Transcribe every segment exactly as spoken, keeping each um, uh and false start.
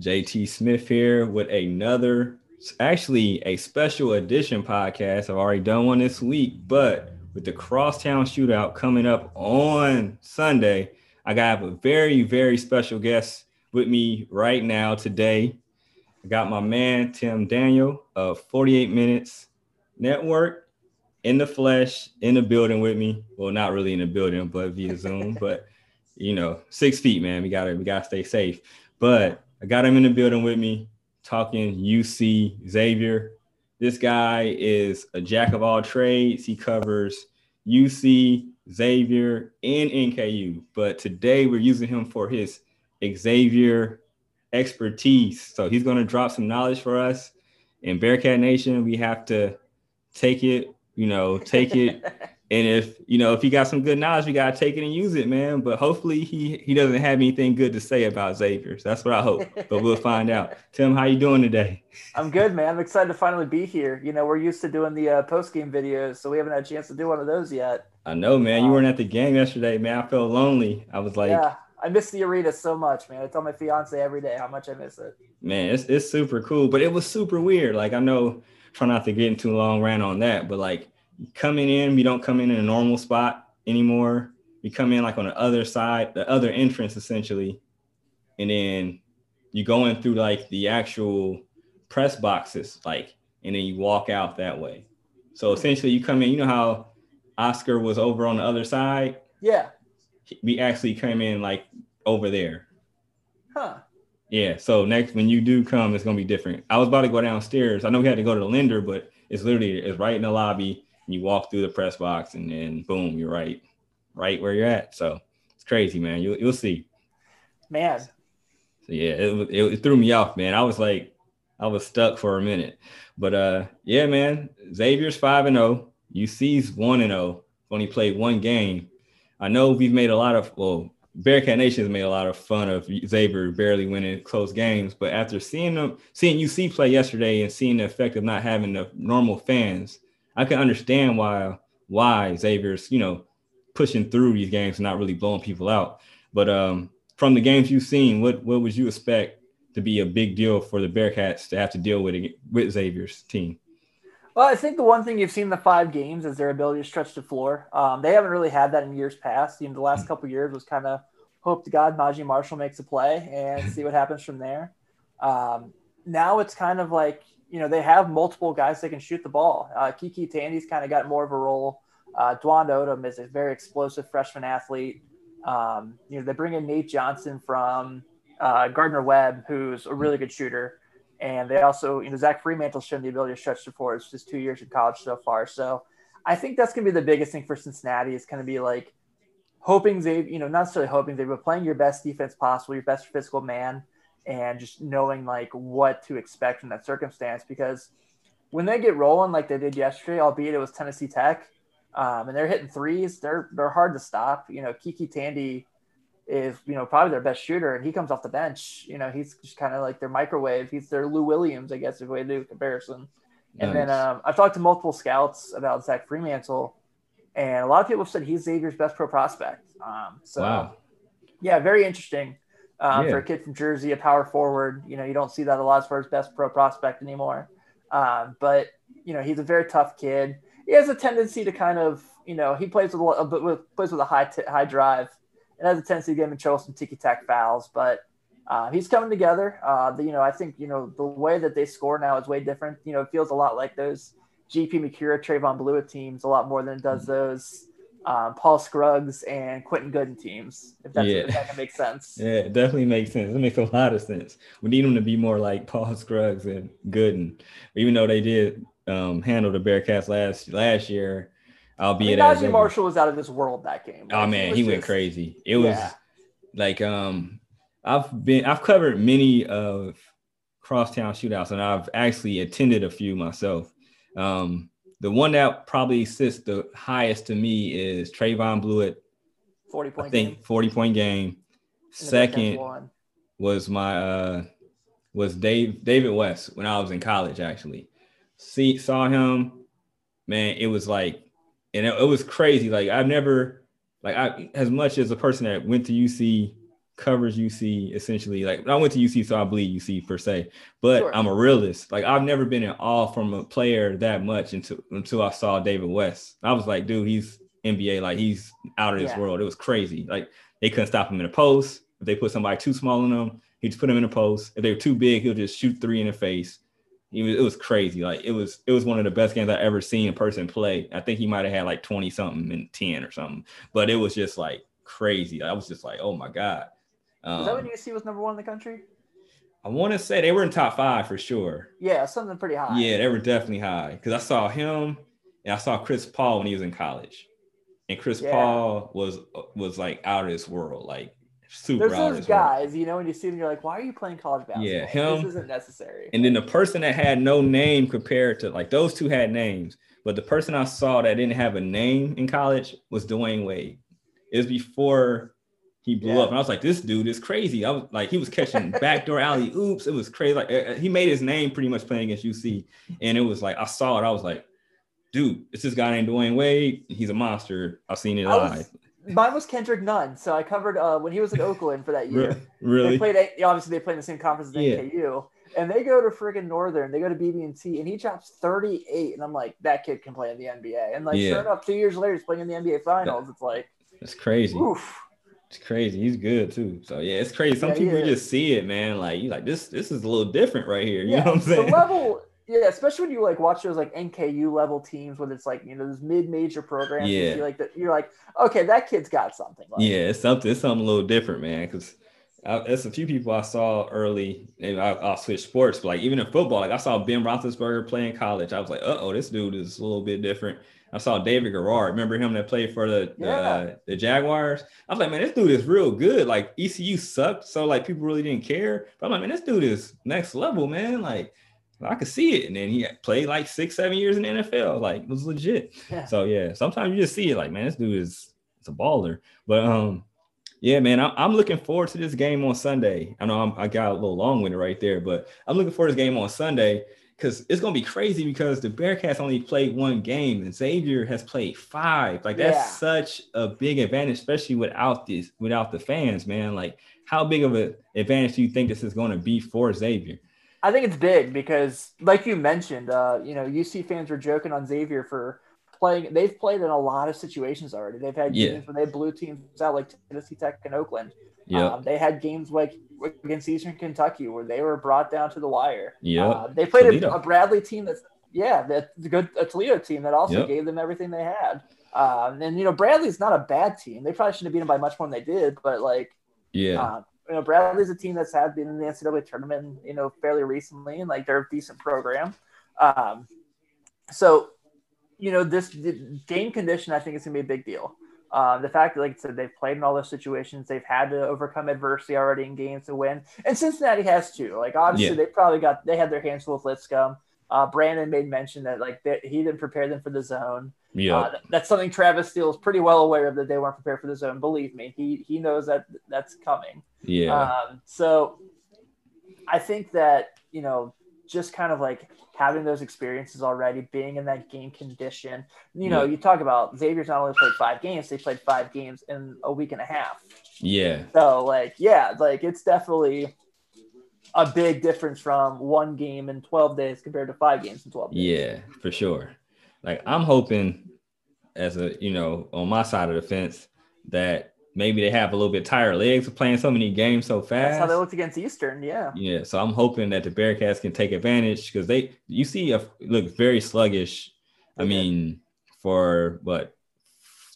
J T Smith here with another, actually a special edition podcast. I've already done one this week, but with the Crosstown Shootout coming up on Sunday, I got a very, very special guest with me right now today. I got my man, Tim Daniel of forty-eight Minutes Network in the flesh, in the building with me. Well, not really in the building, but via Zoom, but you know, six feet, man, we got to, we got to stay safe, but I got him in the building with me talking U C Xavier. This guy is a jack of all trades. He covers U C, Xavier, and N K U. But today we're using him for his Xavier expertise. So he's going to drop some knowledge for us. In Bearcat Nation, we have to take it, you know, take it. And if, you know, if he got some good knowledge, we got to take it and use it, man. But hopefully he he doesn't have anything good to say about Xavier. So that's what I hope. But we'll find out. Tim, how you doing today? I'm good, man. I'm excited to finally be here. You know, we're used to doing the uh, post-game videos, so we haven't had a chance to do one of those yet. I know, man. You weren't at the game yesterday, man. I felt lonely. I was like. Yeah, I miss the arena so much, man. I tell my fiance every day how much I miss it. Man, it's, it's super cool. But it was super weird. Like, I know, try not to get into a long rant on that, but like, coming in, we don't come in in a normal spot anymore. We come in like on the other side, the other entrance essentially. And then you go in through like the actual press boxes, like, and then you walk out that way. So essentially you come in, you know how Oscar was over on the other side? Yeah. We actually came in like over there. Huh. Yeah. So next, when you do come, it's going to be different. I was about to go downstairs. I know we had to go to the lender, but it's literally, it's right in the lobby. You walk through the press box and then boom, you're right, right where you're at. So it's crazy, man. You'll, you'll see. Man. So yeah, it, it, it threw me off, man. I was like, I was stuck for a minute, but uh, yeah, man, Xavier's five and oh, U C's one and oh, only played one game. I know we've made a lot of, well, Bearcat Nation has made a lot of fun of Xavier barely winning close games, but after seeing them, seeing U C play yesterday and seeing the effect of not having the normal fans, I can understand why why Xavier's, you know, pushing through these games and not really blowing people out. But um, from the games you've seen, what what would you expect to be a big deal for the Bearcats to have to deal with with Xavier's team? Well, I think the one thing you've seen in the five games is their ability to stretch the floor. Um, they haven't really had that in years past. You know, the last couple of years was kind of hope to God Naji Marshall makes a play and see what happens from there. Um, now it's kind of like, you know, they have multiple guys that can shoot the ball. Uh, Kiki Tandy's kind of got more of a role. Uh, Dwon Odom is a very explosive freshman athlete. Um, you know, they bring in Nate Johnson from uh, Gardner Webb, who's a really good shooter. And they also, you know, Zach Fremantle shown the ability to stretch the floor. It's just two years in college so far. So I think that's going to be the biggest thing for Cincinnati is going to be like hoping they, you know, not necessarily hoping they, but playing your best defense possible, your best physical man, and just knowing like what to expect from that circumstance, because when they get rolling like they did yesterday, albeit it was Tennessee Tech, um, and they're hitting threes, they're they're hard to stop. You know, Kiki Tandy is, you know, probably their best shooter, and he comes off the bench. You know, he's just kind of like their microwave. He's their Lou Williams, I guess, if we do a comparison. Nice. And then um, I've talked to multiple scouts about Zach Fremantle, and a lot of people have said he's Xavier's best pro prospect. Um, so, wow. yeah, very interesting. Um, yeah. For a kid from Jersey, a power forward, you know, you don't see that a lot as far as best pro prospect anymore. Um, but, you know, he's a very tough kid. He has a tendency to kind of, you know, he plays with a, with, plays with a high t- high drive and has a tendency to get him in trouble, some ticky-tack fouls. But uh, he's coming together. Uh, the, you know, I think, you know, the way that they score now is way different. You know, it feels a lot like those J P. Macura, Trevon Bluiett teams a lot more than it does those Um, Paul Scruggs and Quentin Goodin teams, if that's, yeah. if that can make sense. Yeah, it definitely makes sense. It makes a lot of sense. We need them to be more like Paul Scruggs and Goodin, even though they did um, handle the Bearcats last last year. Albeit, I mean, Naji Marshall was out of this world that game. Like, oh man, he just went crazy. It was yeah. like um, I've been I've covered many of Crosstown Shootouts, and I've actually attended a few myself. Um, The one that probably sits the highest to me is Trevon Bluiett. forty-point I think game. forty-point game. Second was my uh, was Dave David West when I was in college, actually. See, saw him, man, it was like, and it, it was crazy. Like, I've never, like, I as much as a person that went to U C, covers U C essentially. Like, I went to U C, so I bleed U C per se, but sure. I'm a realist. Like, I've never been in awe from a player that much until until I saw David West. I was like, dude, he's N B A, like he's out of this yeah. world. It was crazy. Like, they couldn't stop him in the post. If they put somebody too small on him, he'd put him in the post. If they were too big, he'll just shoot three in the face. It was, it was crazy. Like, it was it was one of the best games I've ever seen a person play. I think he might have had like twenty something and ten or something, but it was just like crazy. I was just like, oh my God. Um, was that when U C was number one in the country? I want to say they were in top five for sure. Yeah, something pretty high. Yeah, they were definitely high. Because I saw him and I saw Chris Paul when he was in college. And Chris yeah. Paul was was like out of this world. Like, super There's out of this guys, world. You know, when you see them, you're like, why are you playing college basketball? Yeah, him. This isn't necessary. And then the person that had no name compared to, like, those two had names. But the person I saw that didn't have a name in college was Dwayne Wade. It was before he blew yeah. up, and I was like, "This dude is crazy." I was like, he was catching backdoor alley oops. It was crazy. Like, he made his name pretty much playing against U C, and it was like I saw it. I was like, "Dude, it's this guy named Dwayne Wade. He's a monster. I've seen it live." Mine was Kendrick Nunn, so I covered uh, when he was in Oakland for that year. Really? They played obviously they played in the same conference as yeah. N K U, and they go to friggin' Northern. They go to B B and T, and he drops thirty-eight, and I'm like, "That kid can play in the N B A." And like, yeah. sure enough, two years later, he's playing in the N B A Finals. That, it's like that's crazy. Oof. It's crazy. He's good too. So yeah, it's crazy. Some yeah, people just see it, man. Like, you like this. This is a little different right here. You yeah, know what I'm saying? The level, yeah. Especially when you like watch those like N K U level teams, when it's like, you know, those mid-major programs. Yeah. You see, like that, you're like, okay, that kid's got something. Like, yeah, it's something. It's something a little different, man. Because there's a few people I saw early, and I, I'll switch sports. But like even in football, like I saw Ben Roethlisberger play in college. I was like, uh oh, this dude is a little bit different. I saw David Garrard. Remember him that played for the the, yeah. uh, the Jaguars? I was like, man, this dude is real good. Like, E C U sucked, so like people really didn't care. But I'm like, man, this dude is next level, man. Like, I could see it. And then he played like six, seven years in the N F L. Like, it was legit. Yeah. So yeah, sometimes you just see it. Like, man, this dude is it's a baller. But um, yeah, man, I'm, I'm looking forward to this game on Sunday. I know I'm, I got a little long-winded right there, but I'm looking forward to this game on Sunday. Because it's going to be crazy because the Bearcats only played one game and Xavier has played five. Like, that's yeah. such a big advantage, especially without this, without the fans, man. Like, how big of an advantage do you think this is going to be for Xavier? I think it's big because, like you mentioned, uh, you know, U C fans were joking on Xavier for playing. They've played in a lot of situations already. They've had games yeah. when they blew teams out, like Tennessee Tech and Oakland. Yeah, um, they had games like against Eastern Kentucky where they were brought down to the wire. Yeah, uh, they played a, a Bradley team that's yeah, that's a good a Toledo team that also yep. gave them everything they had. Um, and you know, Bradley's not a bad team. They probably shouldn't have beaten by much more than they did, but like yeah, uh, you know, Bradley's a team that's had been in the N C double A tournament, you know, fairly recently, and like they're a decent program. Um, so you know, this the game condition, I think, is gonna be a big deal. Uh, the fact that, like I said, they've played in all those situations. They've had to overcome adversity already in games to win. And Cincinnati has too. Like, obviously, yeah. they probably got – they had their hands full with Lipscomb. Uh, Brandon made mention that, like, they, he didn't prepare them for the zone. Yeah, uh, that's something Travis Steele is pretty well aware of, that they weren't prepared for the zone. Believe me, he he knows that that's coming. Yeah. Um, so I think that, you know, just kind of like having those experiences already, being in that game condition. You know, yeah. you talk about Xavier's not only played five games, they played five games in a week and a half. Yeah. So, like, yeah, like it's definitely a big difference from one game in twelve days compared to five games in twelve days. Yeah, for sure. Like, I'm hoping as a, you know, on my side of the fence that maybe they have a little bit tired legs of playing so many games so fast. That's how they looked against Eastern, yeah. Yeah, so I'm hoping that the Bearcats can take advantage because they, you see, a, look very sluggish. I okay. mean, for what,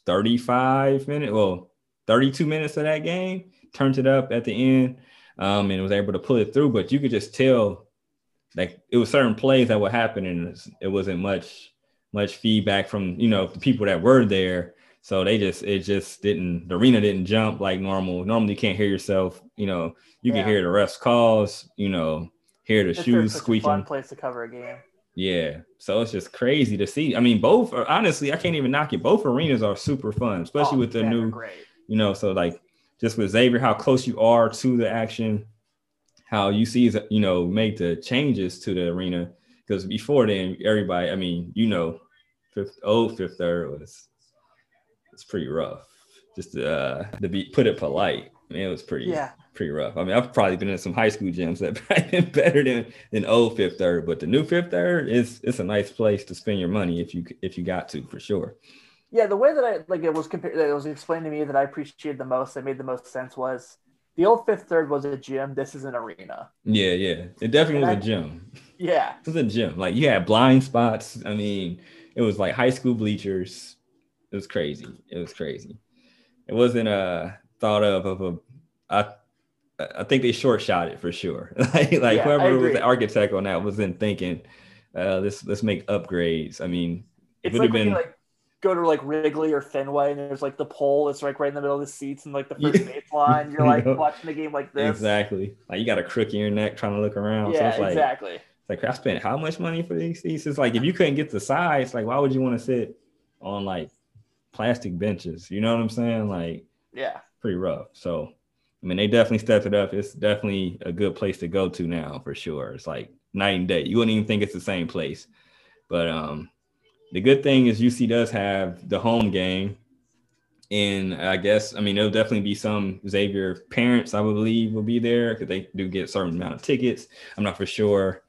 thirty-five minutes, well, thirty-two minutes of that game, turned it up at the end, um, and was able to pull it through. But you could just tell, like, it was certain plays that would happen, and it wasn't much, much feedback from, you know, the people that were there. So they just, it just didn't, the arena didn't jump like normal. Normally you can't hear yourself, you know, you yeah. can hear the refs calls, you know, hear the it's shoes squeaking. It's a fun place to cover a game. Yeah. So it's just crazy to see. I mean, both are, honestly, I can't even knock it. Both arenas are super fun, especially oh, with the man, new, great. You know, so like just with Xavier, how close you are to the action, how you see, you know, make the changes to the arena. Because before then, everybody, I mean, you know, fifth, oh, fifth, third was, it's pretty rough, just uh, to be put it polite. It was pretty, yeah. pretty rough. I mean, I've probably been in some high school gyms that have probably been better than, than old Fifth Third, but the new Fifth Third is it's a nice place to spend your money if you if you got to, for sure. Yeah, the way that I like it was compared, that it was explained to me that I appreciated the most, that made the most sense was the old Fifth Third was a gym. This is an arena. Yeah, yeah, it definitely and was I, a gym. Yeah, it was a gym. Like you had blind spots. I mean, it was like high school bleachers. It was crazy. It was crazy. It wasn't a thought of of a. I I think they short shot it for sure. like like yeah, whoever was the architect on that was then thinking, uh, let's let's make upgrades. I mean, it would have been like go to like Wrigley or Fenway, and there's like the pole that's like right in the middle of the seats, and like the first baseline, you're like you know, watching the game like this. Exactly. Like you got a crook in your neck trying to look around. Yeah, so it's like, exactly. It's like I spent how much money for these seats? It's like if you couldn't get the sides, like why would you want to sit on like plastic benches? You know what I'm saying? Like yeah, pretty rough. So. I mean, they definitely stepped it up. It's definitely a good place to go to now, for sure. It's like night and day. You wouldn't even think it's the same place. But um, the good thing is U C does have the home game. And I guess, I mean, there'll definitely be some Xavier parents, I believe, will be there because they do get a certain amount of tickets. I'm not for sure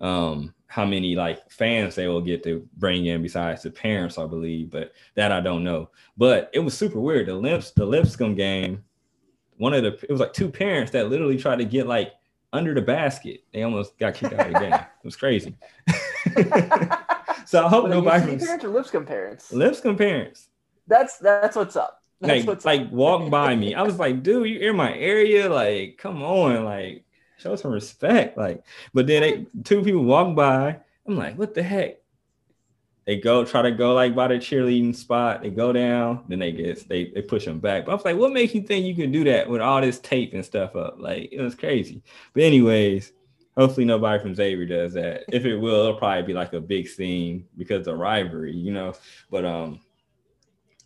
um, how many, like, fans they will get to bring in besides the parents, I believe. But that I don't know. But it was super weird. The Lips, the Lipscomb game, one of the it was like two parents that literally tried to get like under the basket. They almost got kicked out of the game. It was crazy. So I hope well, nobody U C parents or Lipscomb parents. Lipscomb parents. That's that's what's up. That's like what's like up. Walk by me. I was like, dude, you're in my area. Like, come on, like show some respect. Like, but then they, two people walk by. I'm like, what the heck? They go try to go like by the cheerleading spot. They go down, then they get they they push them back. But I was like, what makes you think you can do that with all this tape and stuff up? Like it was crazy. But anyways, hopefully nobody from Xavier does that. If it will, it'll probably be like a big scene because of rivalry, you know. But um,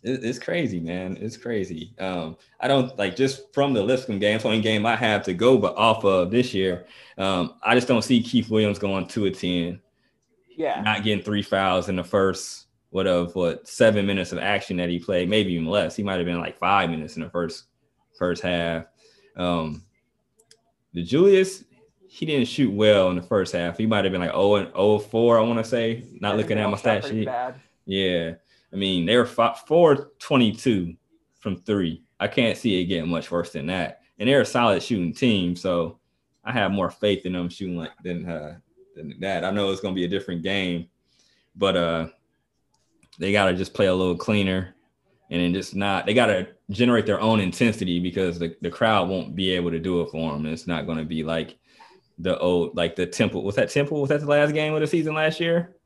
it, it's crazy, man. It's crazy. Um, I don't like just from the Lipscomb game, only game I have to go, but off of this year, um, I just don't see Keith Williams going two of ten. Yeah, not getting three fouls in the first what of what seven minutes of action that he played, maybe even less. He might have been like five minutes in the first first half. Um, the Julius, he didn't shoot well in the first half. He might have been like oh and oh four, I want to say. Not looking at my stat sheet. Bad. Yeah, I mean they were four twenty-two from three. I can't see it getting much worse than that. And they're a solid shooting team, so I have more faith in them shooting like than. Uh, that I know it's gonna be a different game, but uh they gotta just play a little cleaner and then just not they gotta generate their own intensity because the, the crowd won't be able to do it for them. It's not gonna be like the old like the Temple was that Temple was that the last game of the season last year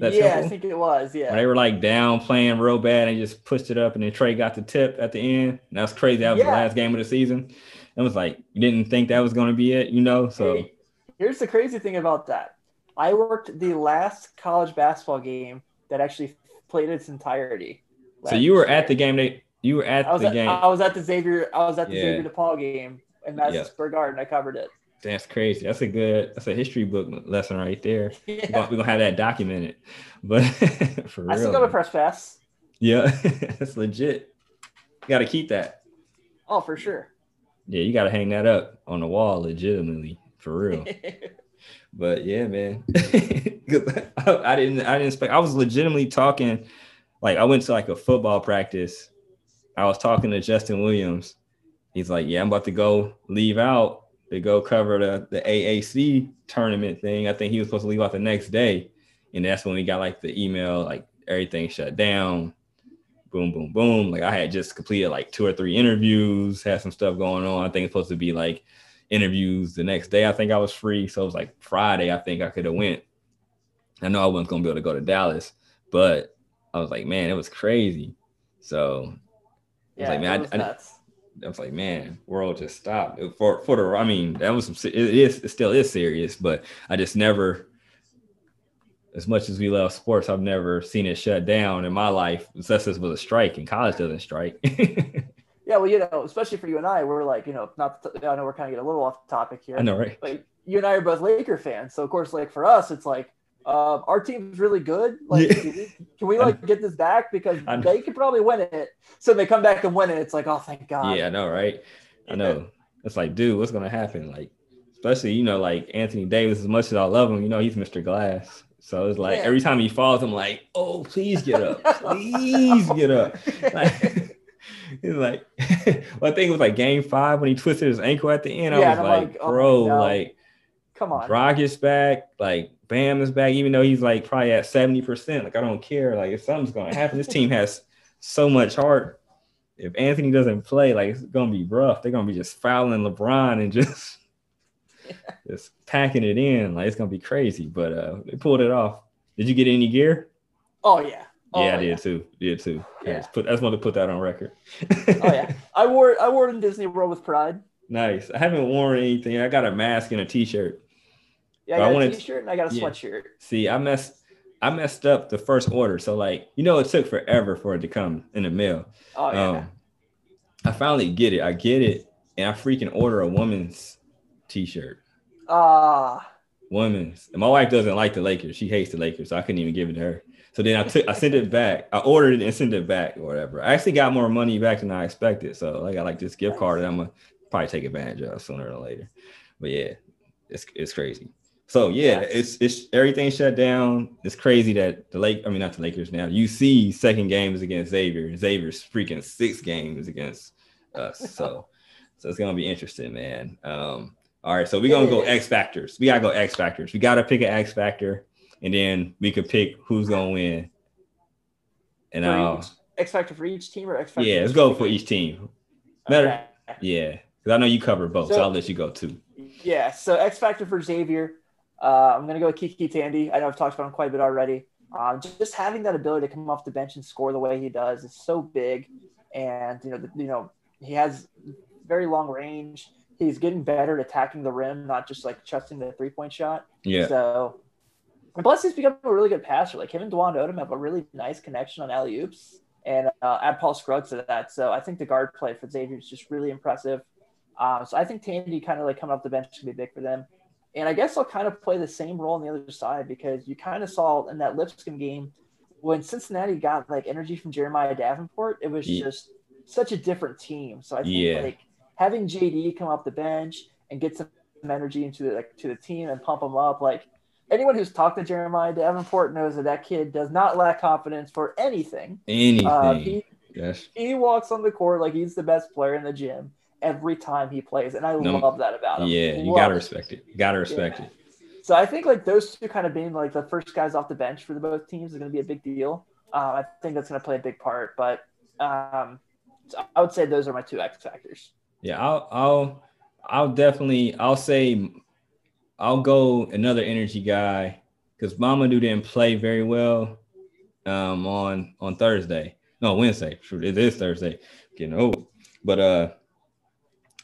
that yeah Temple? I think it was yeah they were like down playing real bad and just pushed it up and then Trey got the tip at the end. That's crazy. That was yeah. the last game of the season. It was like you didn't think that was gonna be it, you know. So hey. Here's the crazy thing about that. I worked the last college basketball game that actually played its entirety. So you were year. at the game they you were at I was the at, game. I was at the Xavier I was at the yeah. Xavier DePaul game in Madison yeah. Square Garden. I covered it. That's crazy. That's a good that's a history book lesson right there. Yeah. We're gonna, we're gonna have that documented. But for real. I still got a press pass. Yeah, that's legit. You gotta keep that. Oh, for sure. Yeah, you gotta hang that up on the wall legitimately. For real. But yeah, man. I, I didn't I didn't expect I was legitimately talking like I went to like a football practice. I was talking to Justin Williams. He's like, yeah, I'm about to go leave out to go cover the, the A A C tournament thing. I think he was supposed to leave out the next day. And that's when we got like the email, like everything shut down. Boom, boom, boom. Like I had just completed like two or three interviews, had some stuff going on. I think it's supposed to be like interviews the next day. I think I was free, so it was like Friday. I think I could have went. I know I wasn't gonna be able to go to Dallas, but I was like, man, it was crazy. So I was yeah, like, man, was I, I, I was like, man, world just stopped it for for the. I mean, that was some. It is it still is serious, but I just never. As much as we love sports, I've never seen it shut down in my life. Unless this was a strike, and college doesn't strike. Yeah, well, you know, especially for you and I, we're like, you know, not. To, I know we're kind of getting a little off topic here. I know, right? Like you and I are both Laker fans, so of course, like for us, it's like uh, our team's really good. Like, yeah. we, can we like get this back? Because they could probably win it. So they come back and win it. It's like, oh, thank God. Yeah, I know, right? I know. It's like, dude, what's going to happen? Like, especially, you know, like Anthony Davis, as much as I love him, you know, he's Mister Glass. So it's like yeah. every time he falls, I'm like, oh, please get up. Please get up. Like, he's like, well, I think it was like game five when he twisted his ankle at the end. Yeah, I was like, like, bro, oh, no. like, come on. Rockets back, like, Bam is back, even though he's like probably at seventy percent. Like, I don't care. Like, if something's going to happen, this team has so much heart. If Anthony doesn't play, like, it's going to be rough. They're going to be just fouling LeBron and just, yeah. just packing it in. Like, it's going to be crazy. But uh, they pulled it off. Did you get any gear? Oh, yeah. Oh, yeah, I did yeah. too. Did too. Yeah. I just, put, I just wanted to put that on record. Oh yeah, I wore I wore it in Disney World with pride. Nice. I haven't worn anything. I got a mask and a T-shirt. Yeah, I got I wanted, a T-shirt and I got a yeah. sweatshirt. See, I messed I messed up the first order, so like you know, it took forever for it to come in the mail. Oh yeah. Um, I finally get it. I get it, and I freaking order a woman's T-shirt. Ah. Uh, women's. And my wife doesn't like the Lakers. She hates the Lakers, so I couldn't even give it to her. So then I took, I sent it back. I ordered it and sent it back or whatever. I actually got more money back than I expected. So I got like this gift card that I'm gonna probably take advantage of sooner or later. But yeah, it's it's crazy. So yeah, it's it's everything shut down. It's crazy that the Lake, I mean not the Lakers now. U C second game is against Xavier. Xavier's freaking sixth game is against us. So so it's gonna be interesting, man. Um, all right, so we're gonna go X Factors. We gotta go X Factors. We gotta pick an X Factor. And then we could pick who's gonna win. And I'll X Factor for each team or X Factor. Yeah, let's go for each team. Better. Okay. Yeah, because I know you cover both, so, so I'll let you go too. Yeah, so X Factor for Xavier. Uh, I'm gonna go with Kiki Tandy. I know I've talked about him quite a bit already. Um, just having that ability to come off the bench and score the way he does is so big, and you know, the, you know, he has very long range. He's getting better at attacking the rim, not just like trusting the three point shot. Yeah. So. And plus, he's become a really good passer. Like him and Dwon Odom have a really nice connection on alley oops, and uh, add Paul Scruggs to that. So I think the guard play for Xavier is just really impressive. Um, so I think Tandy kind of like coming off the bench can be big for them. And I guess I'll kind of play the same role on the other side because you kind of saw in that Lipscomb game when Cincinnati got like energy from Jeremiah Davenport, it was yeah. just such a different team. So I think yeah. like having J D come off the bench and get some energy into the, like to the team and pump them up like. Anyone who's talked to Jeremiah Davenport knows that that kid does not lack confidence for anything. Anything. Uh, he, yes. he walks on the court like he's the best player in the gym every time he plays, and I no, love that about him. Yeah, love you gotta respect it. it. You gotta respect yeah. it. So I think like those two kind of being like the first guys off the bench for the both teams is going to be a big deal. Uh, I think that's going to play a big part, but um, so I would say those are my two X factors. Yeah, I'll, I'll, I'll definitely, I'll say. I'll go another energy guy because Mamadou didn't play very well um, on on Thursday. No, Wednesday. Shoot, it is Thursday. I'm getting old, but uh,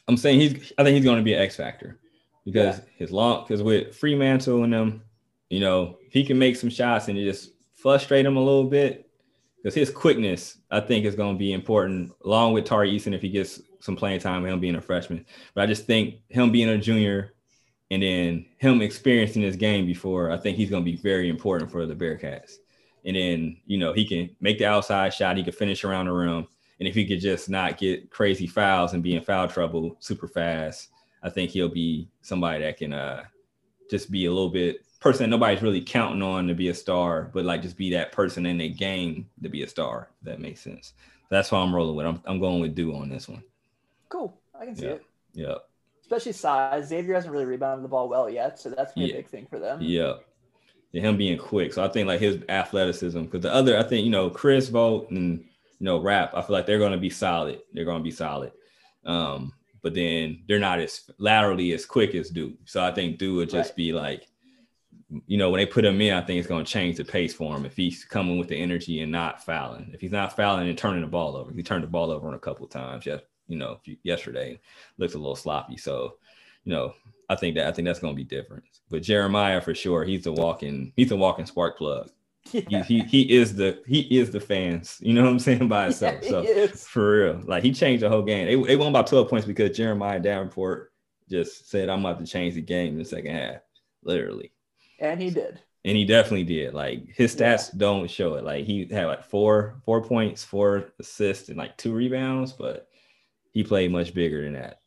I'm saying he's. I think he's going to be an X factor because yeah. his long. Because with Fremantle and them, you know, he can make some shots and just frustrate him a little bit. Because his quickness, I think, is going to be important, along with Tari Eason if he gets some playing time. Him being a freshman, but I just think him being a junior. And then him experiencing this game before, I think he's going to be very important for the Bearcats. And then, you know, he can make the outside shot. He can finish around the rim. And if he could just not get crazy fouls and be in foul trouble super fast, I think he'll be somebody that can uh, just be a little bit person nobody's really counting on to be a star, but like just be that person in the game to be a star, if that makes sense. So that's why I'm rolling with. I'm, I'm going with Dwon on this one. Cool. I can see yeah. it. Yeah. Especially size. Xavier hasn't really rebounded the ball well yet, so that's gonna be yeah. a big thing for them. Yeah. yeah, him being quick. So I think like his athleticism, because the other, I think you know Chris Vogt and you know Rap. I feel like they're gonna be solid. They're gonna be solid, um, but then they're not as laterally as quick as Duke. So I think Duke would just right. be like, you know, when they put him in, I think it's gonna change the pace for him if he's coming with the energy and not fouling. If he's not fouling and turning the ball over, he turned the ball over on a couple of times. Yeah. You know, yesterday looks a little sloppy. So, you know, I think that I think that's going to be different. But Jeremiah, for sure, he's the walking he's the walking spark plug. Yeah. He, he he is the he is the fans. You know what I'm saying by himself. Yeah, so for real, like he changed the whole game. They they won by twelve points because Jeremiah Davenport just said, "I'm about to change the game in the second half," literally. And he did. And he definitely did. Like, his stats yeah. don't show it. Like, he had like four four points, four assists, and like two rebounds, but he played much bigger than that.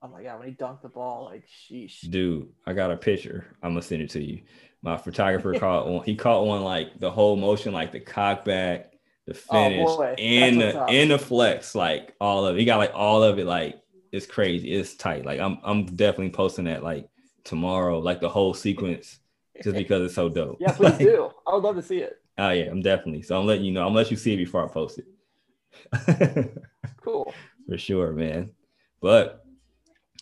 Oh my God, when he dunked the ball, like, sheesh. Dude, I got a picture. I'm gonna send it to you. My photographer caught one. He caught one like the whole motion, like the cock back, the finish, oh boy, and the and the flex, like all of it. He got like all of it. Like, it's crazy. It's tight. Like, I'm I'm definitely posting that like tomorrow, like the whole sequence, just because it's so dope. Yeah, please like, do. I would love to see it. Oh yeah, I'm definitely. So I'm letting you know. I'm letting you see it before I post it. Cool. For sure, man. But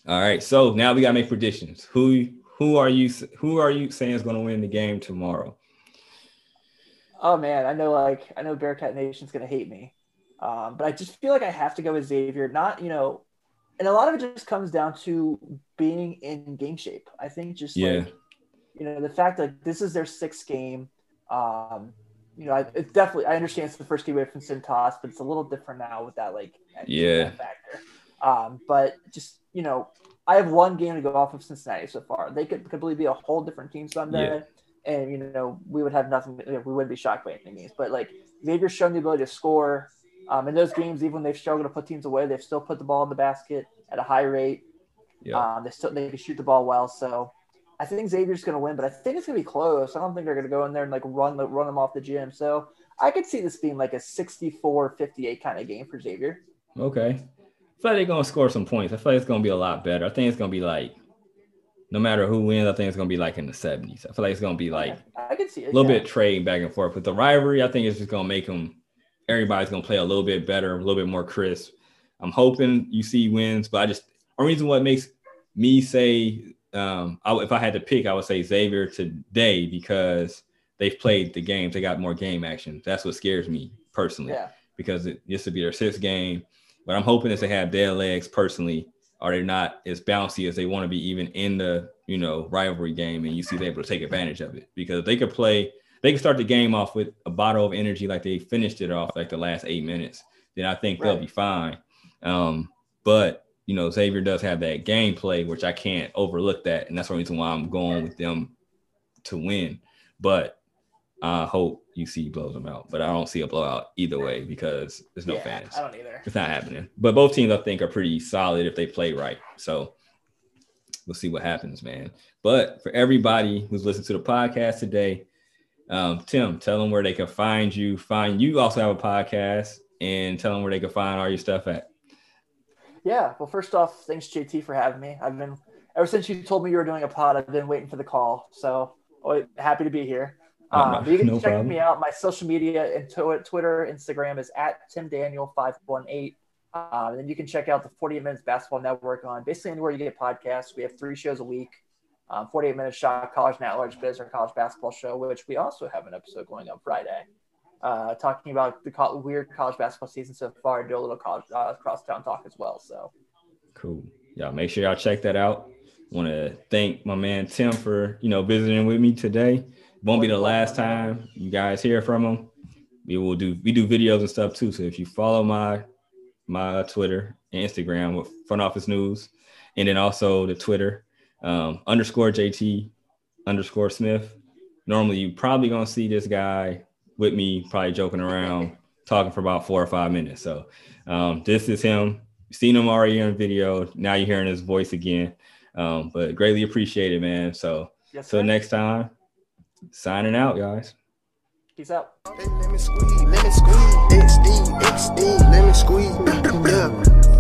all right, so now we gotta make predictions. Who? Who are you who are you saying is going to win the game tomorrow? Oh man, I know like I know Bearcat Nation's going to hate me. Um, but I just feel like I have to go with Xavier, not, you know, and a lot of it just comes down to being in game shape. I think just yeah. like, you know, the fact that this is their sixth game, um, you know, I, it's definitely I understand it's the first game away from Cintas, but it's a little different now with that like yeah. factor. Um, but just, you know, I have one game to go off of Cincinnati so far. They could completely be a whole different team someday, yeah. and, you know, we would have nothing. You know, we wouldn't be shocked by anything games. But, like, Xavier's shown the ability to score. Um, in those games, even when they've struggled to put teams away, they've still put the ball in the basket at a high rate. Yeah. Um, they still they can shoot the ball well. So, I think Xavier's going to win, but I think it's going to be close. I don't think they're going to go in there and, like, run, run them off the gym. So, I could see this being, like, a sixty-four fifty-eight kind of game for Xavier. Okay. I feel like they're going to score some points. I feel like it's going to be a lot better. I think it's going to be like, no matter who wins, I think it's going to be like in the seventies. I feel like it's going to be like I can see it, a little yeah. bit trading back and forth. With the rivalry, I think it's just going to make them, everybody's going to play a little bit better, a little bit more crisp. I'm hoping U C wins, but I just, the reason what makes me say, um, I, if I had to pick, I would say Xavier today because they've played the games. They got more game action. That's what scares me personally yeah. because it, this would be their sixth game. But I'm hoping that they have their legs personally, or they're not as bouncy as they want to be even in the, you know, rivalry game, and U C is able to take advantage of it. Because if they could play, they could start the game off with a bottle of energy like they finished it off like the last eight minutes, then I think right. they'll be fine. Um, but, you know, Xavier does have that gameplay, which I can't overlook that, and that's the reason why I'm going with them to win. But I hope U C blows them out, but I don't see a blowout either way because there's no yeah, fans. I don't either. It's not happening. But both teams, I think, are pretty solid if they play right. So we'll see what happens, man. But for everybody who's listening to the podcast today, um, Tim, tell them where they can find you. Find you also have a podcast, and tell them where they can find all your stuff at. Yeah. Well, first off, thanks J T for having me. I've been ever since you told me you were doing a pod, I've been waiting for the call. So happy to be here. Uh, but you can no check problem. me out. My social media and Twitter, Instagram is at Tim Daniel five one eight. Uh, and then you can check out the forty-eight minutes Basketball Network on basically anywhere you get podcasts. We have three shows a week. Um, forty-eight minutes Shot, College and At-Large Biz, our college basketball show, which we also have an episode going up Friday, uh, talking about the co- weird college basketball season so far. And do a little college uh, crosstown talk as well. So cool. Y'all make sure y'all check that out. Want to thank my man Tim for you know visiting with me today. Won't be the last time you guys hear from him. We will do we do videos and stuff too. So if you follow my my Twitter and Instagram with Front Office News, and then also the Twitter um, underscore J T underscore Smith. Normally you probably gonna see this guy with me probably joking around talking for about four or five minutes. So um, this is him. You've seen him already on video. Now you're hearing his voice again. Um, but greatly appreciated, man. So yes, till next time. Signing out, guys. Peace out. Lemon squeeze, lemon squeeze, X D, X D, lemon squeeze.